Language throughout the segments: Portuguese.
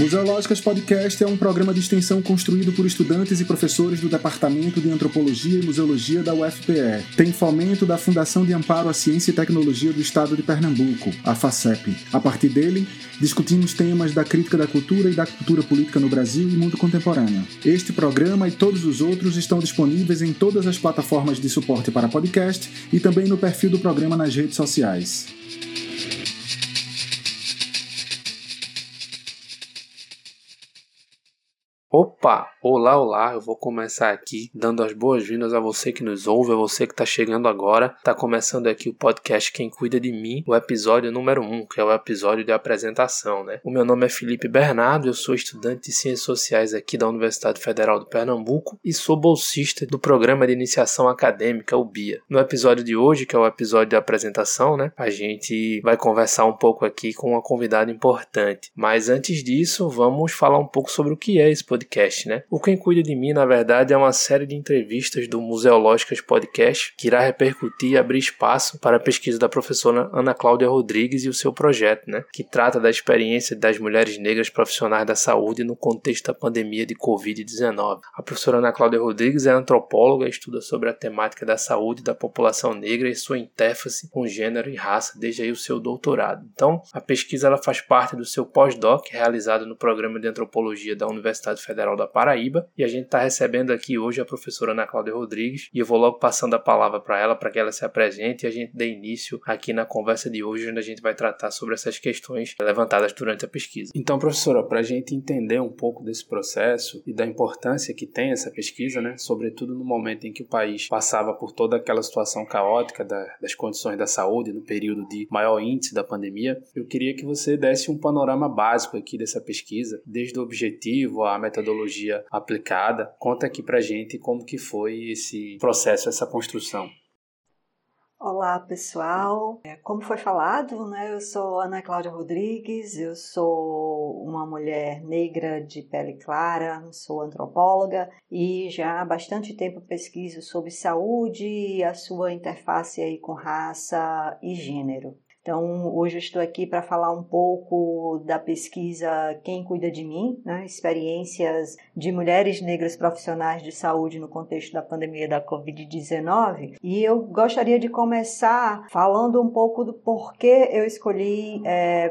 Museológicas Podcast é um programa de extensão construído por estudantes e professores do Departamento de Antropologia e Museologia da UFPE. Tem fomento da Fundação de Amparo à Ciência e Tecnologia do Estado de Pernambuco, a FACEPE. A partir dele, discutimos temas da crítica da cultura e da cultura política no Brasil e mundo contemporâneo. Este programa e todos os outros estão disponíveis em todas as plataformas de suporte para podcast e também no perfil do programa nas redes sociais. Opa! Olá, olá! Eu vou começar aqui dando as boas-vindas a você que nos ouve, a você que está chegando agora. Está começando aqui o podcast Quem Cuida de Mim, o episódio número 1, que é o episódio de apresentação, né? O meu nome é Felipe Bernardo, eu sou estudante de Ciências Sociais aqui da Universidade Federal do Pernambuco e sou bolsista do Programa de Iniciação Acadêmica, o BIA. No episódio de hoje, que é o episódio de apresentação, né? A gente vai conversar um pouco aqui com uma convidada importante. Mas antes disso, vamos falar um pouco sobre o que é esse podcast, né? O Quem Cuida de Mim, na verdade, é uma série de entrevistas do Museológicas Podcast que irá repercutir e abrir espaço para a pesquisa da professora Ana Cláudia Rodrigues e o seu projeto, né, que trata da experiência das mulheres negras profissionais da saúde no contexto da pandemia de Covid-19. A professora Ana Cláudia Rodrigues é antropóloga e estuda sobre a temática da saúde da população negra e sua intérface com gênero e raça desde aí o seu doutorado. Então, a pesquisa ela faz parte do seu pós-doc realizado no Programa de Antropologia da Universidade Federal da Paraíba, e a gente está recebendo aqui hoje a professora Ana Cláudia Rodrigues, e eu vou logo passando a palavra para ela, para que ela se apresente e a gente dê início aqui na conversa de hoje, onde a gente vai tratar sobre essas questões levantadas durante a pesquisa. Então, professora, para a gente entender um pouco desse processo e da importância que tem essa pesquisa, né, sobretudo no momento em que o país passava por toda aquela situação caótica das condições da saúde, no período de maior índice da pandemia, eu queria que você desse um panorama básico aqui dessa pesquisa, desde o objetivo à metodologia aplicada. Conta aqui pra gente como que foi esse processo, essa construção. Olá, pessoal. Como foi falado, né, eu sou Ana Cláudia Rodrigues, eu sou uma mulher negra de pele clara, sou antropóloga e já há bastante tempo pesquiso sobre saúde e a sua interface aí com raça e gênero. Então, hoje eu estou aqui para falar um pouco da pesquisa Quem Cuida de Mim, né? Experiências de mulheres negras profissionais de saúde no contexto da pandemia da Covid-19. E eu gostaria de começar falando um pouco do porquê eu escolhi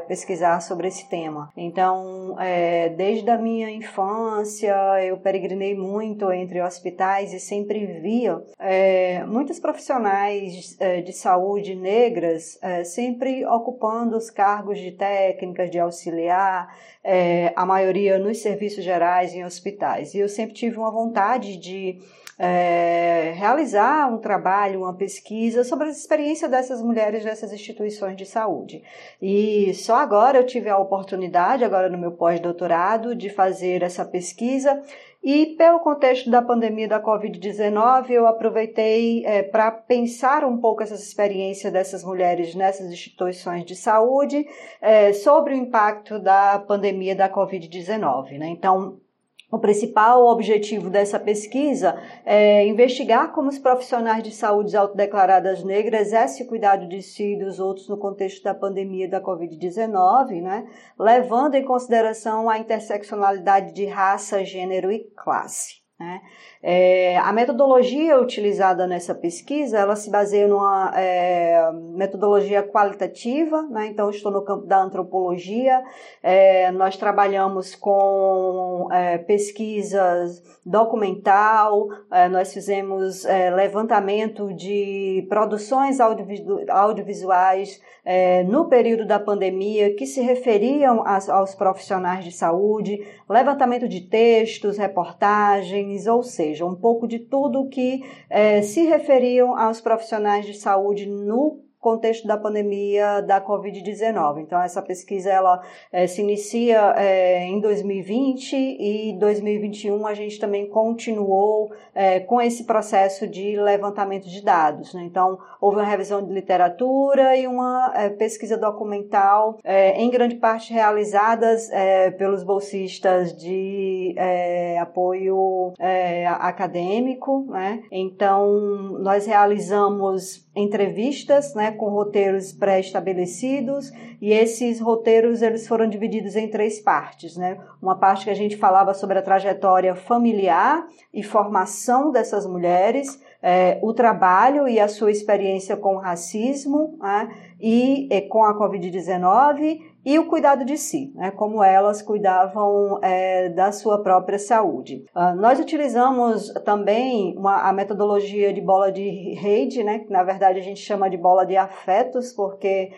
pesquisar sobre esse tema. Então, desde a minha infância, eu peregrinei muito entre hospitais e sempre via muitos profissionais de saúde negras sempre ocupando os cargos de técnicas, de auxiliar, a maioria nos serviços gerais em hospitais. E eu sempre tive uma vontade de realizar um trabalho, uma pesquisa sobre a experiência dessas mulheres nessas instituições de saúde. E só agora eu tive a oportunidade, agora no meu pós-doutorado, de fazer essa pesquisa. E pelo contexto da pandemia da Covid-19, eu aproveitei para pensar um pouco essas experiências dessas mulheres nessas instituições de saúde sobre o impacto da pandemia da Covid-19, né? Então, o principal objetivo dessa pesquisa é investigar como os profissionais de saúde autodeclaradas negras exercem o cuidado de si e dos outros no contexto da pandemia da Covid-19, né? Levando em consideração a interseccionalidade de raça, gênero e classe. A metodologia utilizada nessa pesquisa, ela se baseia numa metodologia qualitativa, né? Então, eu estou no campo da antropologia, nós trabalhamos com pesquisas documental, nós fizemos levantamento de produções audiovisuais no período da pandemia que se referiam aos profissionais de saúde, levantamento de textos, reportagens, ou seja, um pouco de tudo que se referiam aos profissionais de saúde no contexto da pandemia da Covid-19. Então, essa pesquisa ela se inicia em 2020 e em 2021 a gente também continuou com esse processo de levantamento de dados, né? Então, houve uma revisão de literatura e uma pesquisa documental, em grande parte realizadas pelos bolsistas de apoio acadêmico, né? Então, nós realizamos entrevistas, né, com roteiros pré-estabelecidos, e esses roteiros eles foram divididos em três partes, né? Uma parte que a gente falava sobre a trajetória familiar e formação dessas mulheres, o trabalho e a sua experiência com o racismo, né, e com a Covid-19, e o cuidado de si, né, como elas cuidavam da sua própria saúde. Nós utilizamos também a metodologia de bola de rede, né, que na verdade a gente chama de bola de afetos, porque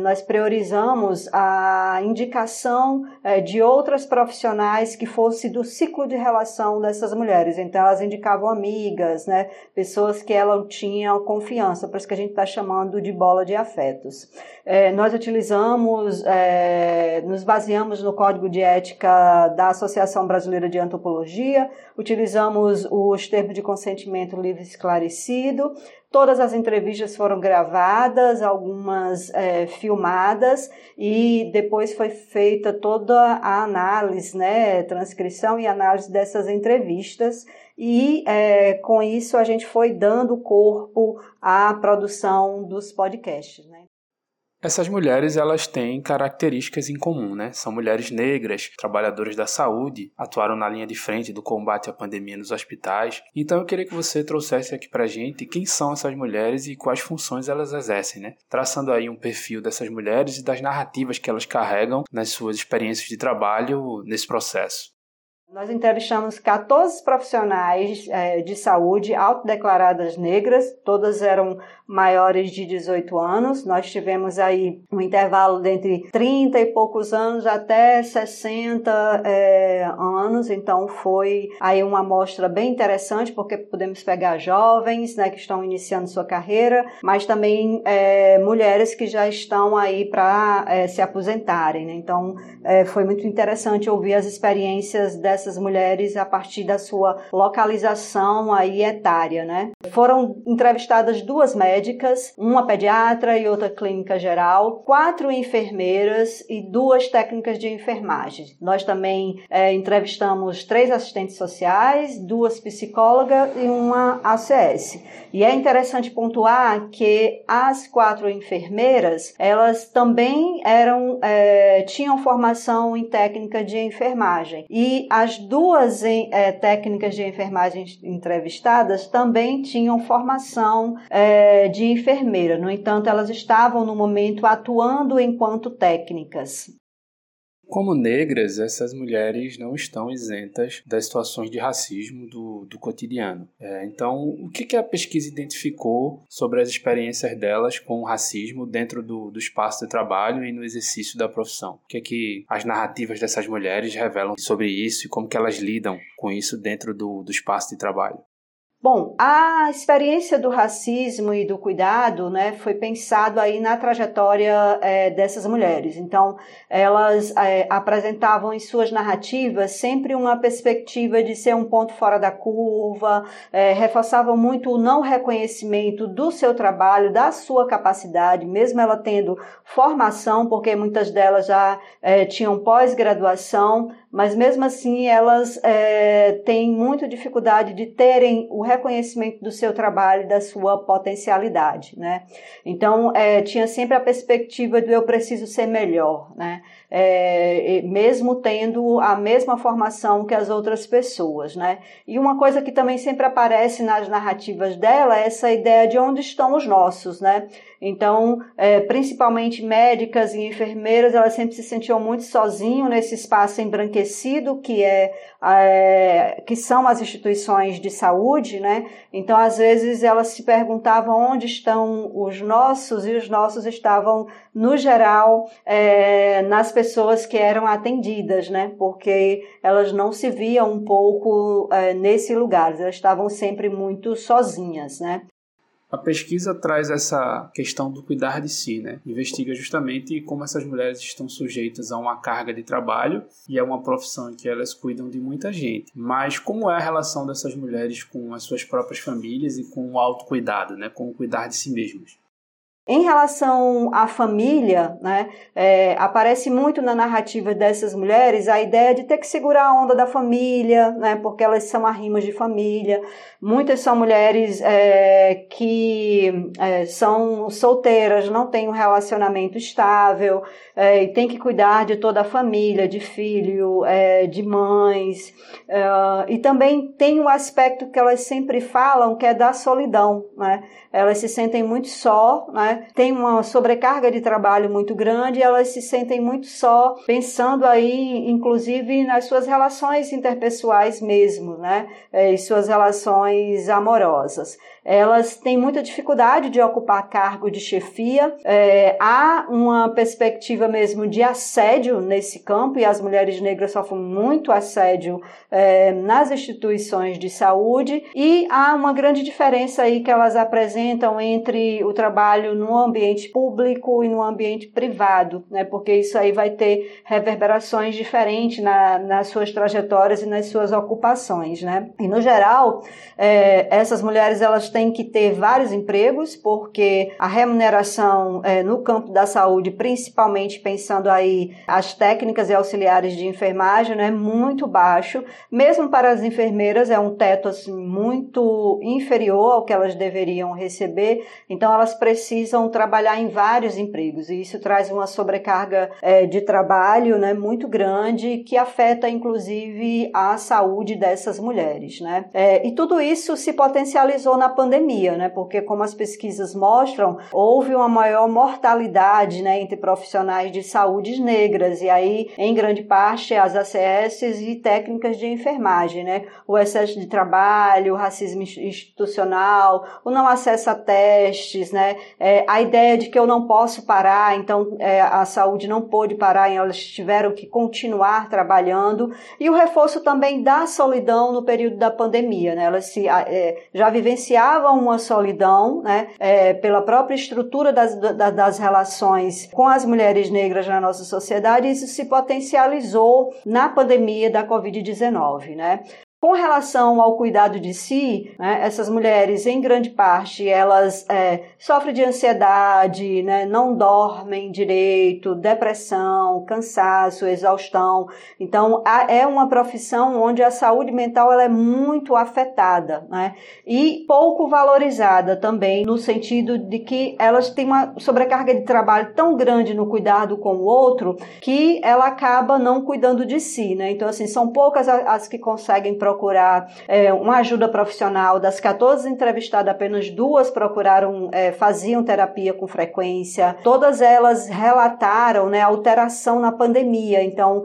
nós priorizamos a indicação de outras profissionais que fosse do ciclo de relação dessas mulheres. Então elas indicavam amigas, né, pessoas que elas tinham confiança, por isso que a gente está chamando de bola de afetos. Nós utilizamos nos baseamos no Código de Ética da Associação Brasileira de Antropologia, utilizamos os termos de consentimento livre esclarecido, todas as entrevistas foram gravadas, algumas filmadas, e depois foi feita toda a análise, né, transcrição e análise dessas entrevistas, e com isso a gente foi dando corpo à produção dos podcasts, né? Essas mulheres, elas têm características em comum, né? São mulheres negras, trabalhadoras da saúde, atuaram na linha de frente do combate à pandemia nos hospitais. Então eu queria que você trouxesse aqui pra gente quem são essas mulheres e quais funções elas exercem, né? Traçando aí um perfil dessas mulheres e das narrativas que elas carregam nas suas experiências de trabalho nesse processo. Nós entrevistamos 14 profissionais de saúde autodeclaradas negras, todas eram maiores de 18 anos. Nós tivemos aí um intervalo entre 30 e poucos anos até 60 anos, então foi aí uma amostra bem interessante, porque podemos pegar jovens, né, que estão iniciando sua carreira, mas também mulheres que já estão aí para se aposentarem, né? Então foi muito interessante ouvir as experiências dessas mulheres a partir da sua localização aí etária, né? Foram entrevistadas 2 médicas, uma pediatra e outra clínica geral, 4 enfermeiras e 2 técnicas de enfermagem. Nós também entrevistamos 3 assistentes sociais, 2 psicólogas e uma ACS. E é interessante pontuar que as 4 enfermeiras, elas também tinham formação em técnica de enfermagem, e as 2 técnicas de enfermagem entrevistadas também tinham formação de enfermeira. No entanto, elas estavam no momento atuando enquanto técnicas. Como negras, essas mulheres não estão isentas das situações de racismo do cotidiano. Então, o que a pesquisa identificou sobre as experiências delas com o racismo dentro do espaço de trabalho e no exercício da profissão? O que as narrativas dessas mulheres revelam sobre isso e como que elas lidam com isso dentro do espaço de trabalho? Bom, a experiência do racismo e do cuidado, né, foi pensado aí na trajetória dessas mulheres. Então, elas apresentavam em suas narrativas sempre uma perspectiva de ser um ponto fora da curva, reforçavam muito o não reconhecimento do seu trabalho, da sua capacidade, mesmo ela tendo formação, porque muitas delas já tinham pós-graduação, mas mesmo assim elas têm muita dificuldade de terem o reconhecimento do seu trabalho e da sua potencialidade, né? Então tinha sempre a perspectiva do eu preciso ser melhor, né? Mesmo tendo a mesma formação que as outras pessoas, né? E uma coisa que também sempre aparece nas narrativas dela é essa ideia de onde estão os nossos, né? Então, principalmente médicas e enfermeiras, elas sempre se sentiam muito sozinhas nesse espaço embranquecido que são as instituições de saúde, né? Então, às vezes, elas se perguntavam onde estão os nossos, e os nossos estavam, no geral, nas pessoas que eram atendidas, né? Porque elas não se viam um pouco nesse lugar, elas estavam sempre muito sozinhas, né? A pesquisa traz essa questão do cuidar de si, né? Investiga justamente como essas mulheres estão sujeitas a uma carga de trabalho e a uma profissão em que elas cuidam de muita gente. Mas como é a relação dessas mulheres com as suas próprias famílias e com o autocuidado, né? Com o cuidar de si mesmas? Em relação à família, né, aparece muito na narrativa dessas mulheres a ideia de ter que segurar a onda da família, né, porque elas são arrimas de família. Muitas são mulheres que são solteiras, não têm um relacionamento estável, e têm que cuidar de toda a família, de filho, de mães. E também tem um aspecto que elas sempre falam, que é da solidão, né? Elas se sentem muito só, né? Tem uma sobrecarga de trabalho muito grande e elas se sentem muito só, pensando aí, inclusive, nas suas relações interpessoais mesmo, né? E suas relações amorosas. Elas têm muita dificuldade de ocupar cargo de chefia. Há uma perspectiva mesmo de assédio nesse campo, e as mulheres negras sofrem muito assédio nas instituições de saúde, e há uma grande diferença aí que elas apresentam entre o trabalho no ambiente público e no ambiente privado, né? Porque isso aí vai ter reverberações diferentes nas suas trajetórias e nas suas ocupações, né? E no geral, essas mulheres elas têm que ter vários empregos, porque a remuneração no campo da saúde, principalmente pensando aí as técnicas e auxiliares de enfermagem, né, é muito baixo, mesmo para as enfermeiras é um teto assim, muito inferior ao que elas deveriam receber, então elas precisam trabalhar em vários empregos, e isso traz uma sobrecarga de trabalho, né, muito grande, que afeta inclusive a saúde dessas mulheres, né? E tudo isso se potencializou na pandemia, né? Porque como as pesquisas mostram, houve uma maior mortalidade, né, entre profissionais de saúde negras, e aí em grande parte as ACS e técnicas de enfermagem, né? O excesso de trabalho, o racismo institucional, o não acesso a testes, né? A ideia de que eu não posso parar, então a saúde não pôde parar, e elas tiveram que continuar trabalhando, e o reforço também da solidão no período da pandemia, né? Elas já vivenciavam uma solidão, né? Pela própria estrutura das relações com as mulheres negras na nossa sociedade, isso se potencializou na pandemia da Covid-19, né? Com relação ao cuidado de si, né, essas mulheres, em grande parte, elas sofrem de ansiedade, né, não dormem direito, depressão, cansaço, exaustão. Então, é uma profissão onde a saúde mental ela é muito afetada, né, e pouco valorizada também, no sentido de que elas têm uma sobrecarga de trabalho tão grande no cuidado com o outro que ela acaba não cuidando de si, né? Então, assim, são poucas as que conseguem procurar uma ajuda profissional. Das 14 entrevistadas, apenas 2 procuraram, faziam terapia com frequência. Todas elas relataram, né, alteração na pandemia, então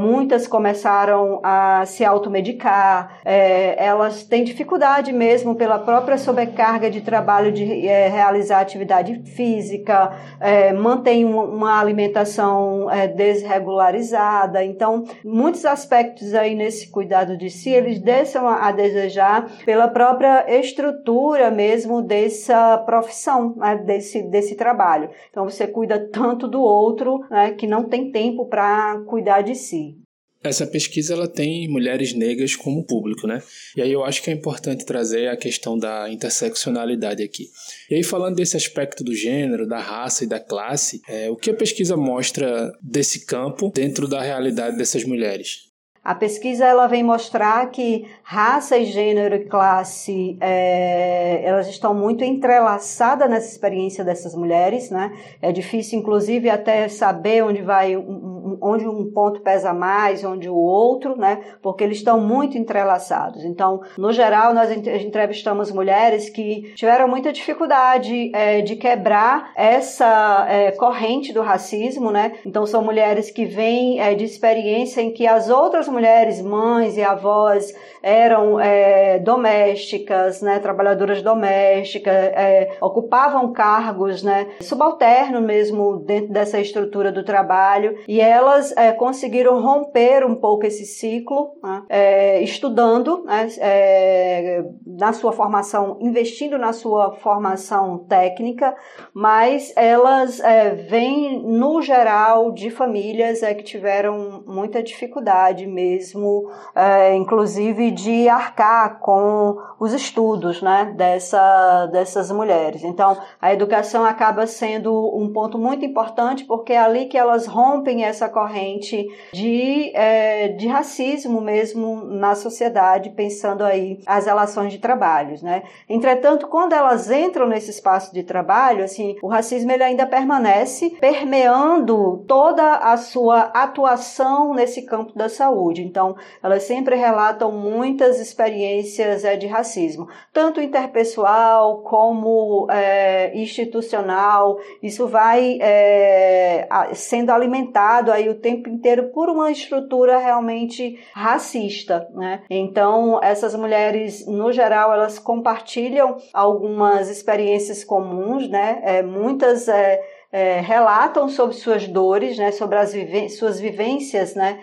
muitas começaram a se automedicar, elas têm dificuldade mesmo pela própria sobrecarga de trabalho de realizar atividade física, mantém uma alimentação desregularizada, então muitos aspectos aí nesse cuidado de si eles deixam a desejar pela própria estrutura mesmo dessa profissão, né, desse trabalho. Então você cuida tanto do outro, né, que não tem tempo para cuidar de si. Essa pesquisa ela tem mulheres negras como público, né? E aí eu acho que é importante trazer a questão da interseccionalidade aqui. E aí falando desse aspecto do gênero, da raça e da classe, o que a pesquisa mostra desse campo dentro da realidade dessas mulheres? A pesquisa ela vem mostrar que raça, e gênero e classe elas estão muito entrelaçadas nessa experiência dessas mulheres, né? É difícil, inclusive, até saber onde vai onde um ponto pesa mais, onde o outro, né? Porque eles estão muito entrelaçados. Então, no geral, nós entrevistamos mulheres que tiveram muita dificuldade de quebrar essa corrente do racismo, né? Então, são mulheres que vêm de experiência em que as outras mulheres, mães e avós, eram domésticas, né, trabalhadoras domésticas, ocupavam cargos, né, subalterno mesmo dentro dessa estrutura do trabalho, e elas conseguiram romper um pouco esse ciclo, né, estudando, né, na sua formação, investindo na sua formação técnica, mas elas vêm no geral de famílias que tiveram muita dificuldade mesmo, inclusive de arcar com os estudos, né, dessas mulheres. Então, a educação acaba sendo um ponto muito importante, porque é ali que elas rompem essa corrente de racismo mesmo na sociedade, pensando aí as relações de trabalhos, né? Entretanto, quando elas entram nesse espaço de trabalho, assim, o racismo ele ainda permanece permeando toda a sua atuação nesse campo da saúde. Então, elas sempre relatam muitas experiências de racismo, tanto interpessoal como institucional. Isso vai sendo alimentado aí o tempo inteiro por uma estrutura realmente racista, né? Então, essas mulheres, no geral, elas compartilham algumas experiências comuns, né? Muitas relatam sobre suas dores, né, sobre as suas vivências, né,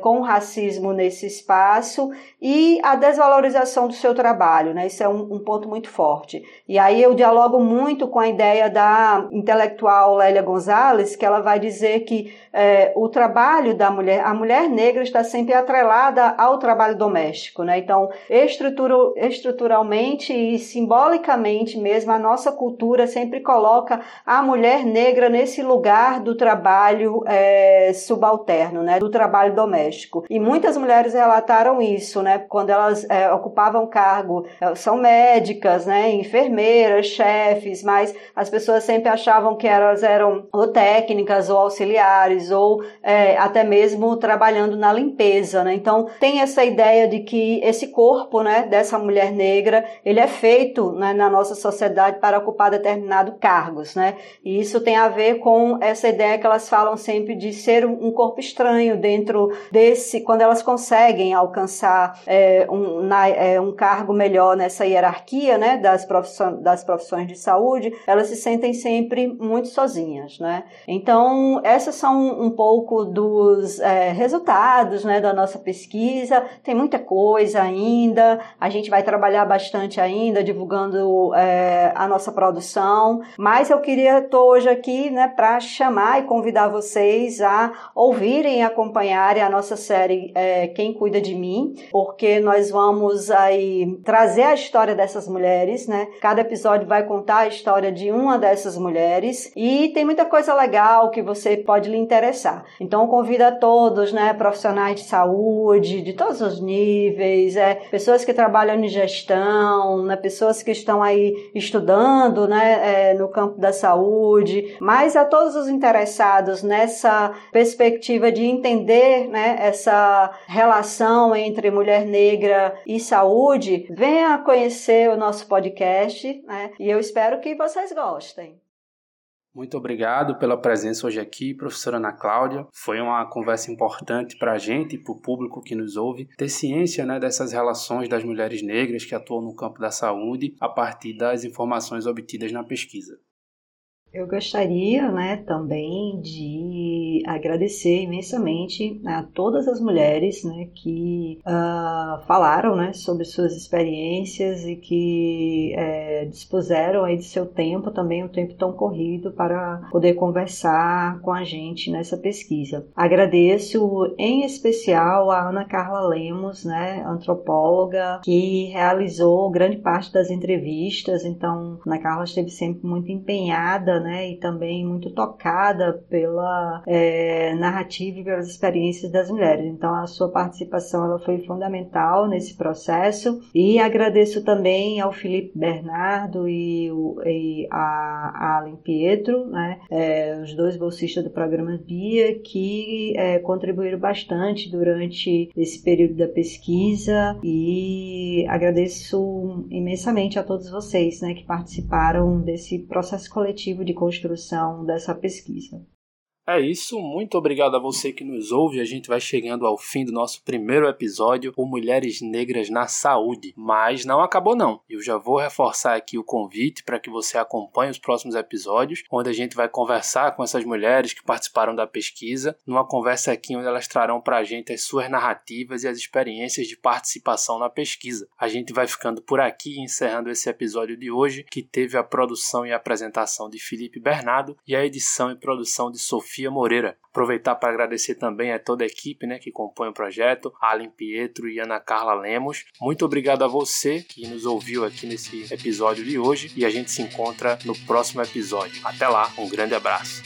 com o racismo nesse espaço e a desvalorização do seu trabalho, né, isso é um ponto muito forte. E aí eu dialogo muito com a ideia da intelectual Lélia Gonzalez, que ela vai dizer que o trabalho da mulher, a mulher negra está sempre atrelada ao trabalho doméstico, né, então estruturalmente e simbolicamente mesmo a nossa cultura sempre coloca a mulher negra nesse lugar do trabalho subalterno, né, do trabalho doméstico. E muitas mulheres relataram isso, né, quando elas ocupavam cargo, são médicas, né, enfermeiras, chefes, mas as pessoas sempre achavam que elas eram ou técnicas, ou auxiliares, ou até mesmo trabalhando na limpeza, né. Então, tem essa ideia de que esse corpo, né, dessa mulher negra, ele é feito, né, na nossa sociedade para ocupar determinados cargos, né, e isso tem a ver com essa ideia que elas falam sempre de ser um corpo estranho dentro desse, quando elas conseguem alcançar um cargo melhor nessa hierarquia, né, das profissões de saúde, elas se sentem sempre muito sozinhas, né? Então, essas são um pouco dos resultados, né, da nossa pesquisa. Tem muita coisa ainda, a gente vai trabalhar bastante ainda, divulgando a nossa produção, mas eu queria hoje aqui, né, para chamar e convidar vocês a ouvirem e acompanharem a nossa série Quem Cuida de Mim, porque nós vamos aí trazer a história dessas mulheres, né? Cada episódio vai contar a história de uma dessas mulheres e tem muita coisa legal que você pode lhe interessar. Então, convido a todos, né, profissionais de saúde, de todos os níveis, pessoas que trabalham em gestão, né, pessoas que estão aí estudando, né, no campo da saúde, mas a todos os interessados nessa perspectiva de entender, né, essa relação entre mulher negra e saúde, venha conhecer o nosso podcast, né, e eu espero que vocês gostem. Muito obrigado pela presença hoje aqui, professora Ana Cláudia. Foi uma conversa importante para a gente e para o público que nos ouve ter ciência, né, dessas relações das mulheres negras que atuam no campo da saúde a partir das informações obtidas na pesquisa. Eu gostaria, né, também de agradecer imensamente a todas as mulheres, né, que falaram, né, sobre suas experiências e que dispuseram aí de seu tempo, também um tempo tão corrido, para poder conversar com a gente nessa pesquisa. Agradeço em especial a Ana Carla Lemos, né, antropóloga, que realizou grande parte das entrevistas. Então, Ana Carla esteve sempre muito empenhada, né, e também muito tocada pela narrativa e pelas experiências das mulheres. Então, a sua participação ela foi fundamental nesse processo. E agradeço também ao Felipe Bernardo e a Alan Pietro, né, os dois bolsistas do programa BIA, que contribuíram bastante durante esse período da pesquisa. E agradeço imensamente a todos vocês, né, que participaram desse processo coletivo de construção dessa pesquisa. É isso, muito obrigado a você que nos ouve. A gente vai chegando ao fim do nosso primeiro episódio, o Mulheres Negras na Saúde. Mas não acabou não. Eu já vou reforçar aqui o convite para que você acompanhe os próximos episódios, onde a gente vai conversar com essas mulheres que participaram da pesquisa, numa conversa aqui onde elas trarão para a gente as suas narrativas e as experiências de participação na pesquisa. A gente vai ficando por aqui, encerrando esse episódio de hoje, que teve a produção e apresentação de Felipe Bernardo e a edição e produção de Sofia Sofia Moreira. Aproveitar para agradecer também a toda a equipe, né, que compõe o projeto, Alan Pietro e Ana Carla Lemos. Muito obrigado a você que nos ouviu aqui nesse episódio de hoje e a gente se encontra no próximo episódio. Até lá, um grande abraço.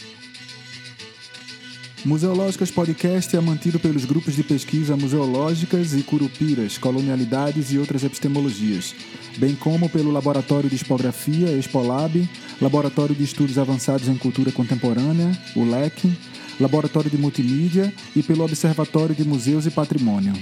Museológicas Podcast é mantido pelos grupos de pesquisa Museológicas e Curupiras, Colonialidades e Outras Epistemologias, bem como pelo Laboratório de Expografia, Expolab, Laboratório de Estudos Avançados em Cultura Contemporânea, o LEC, Laboratório de Multimídia e pelo Observatório de Museus e Patrimônio.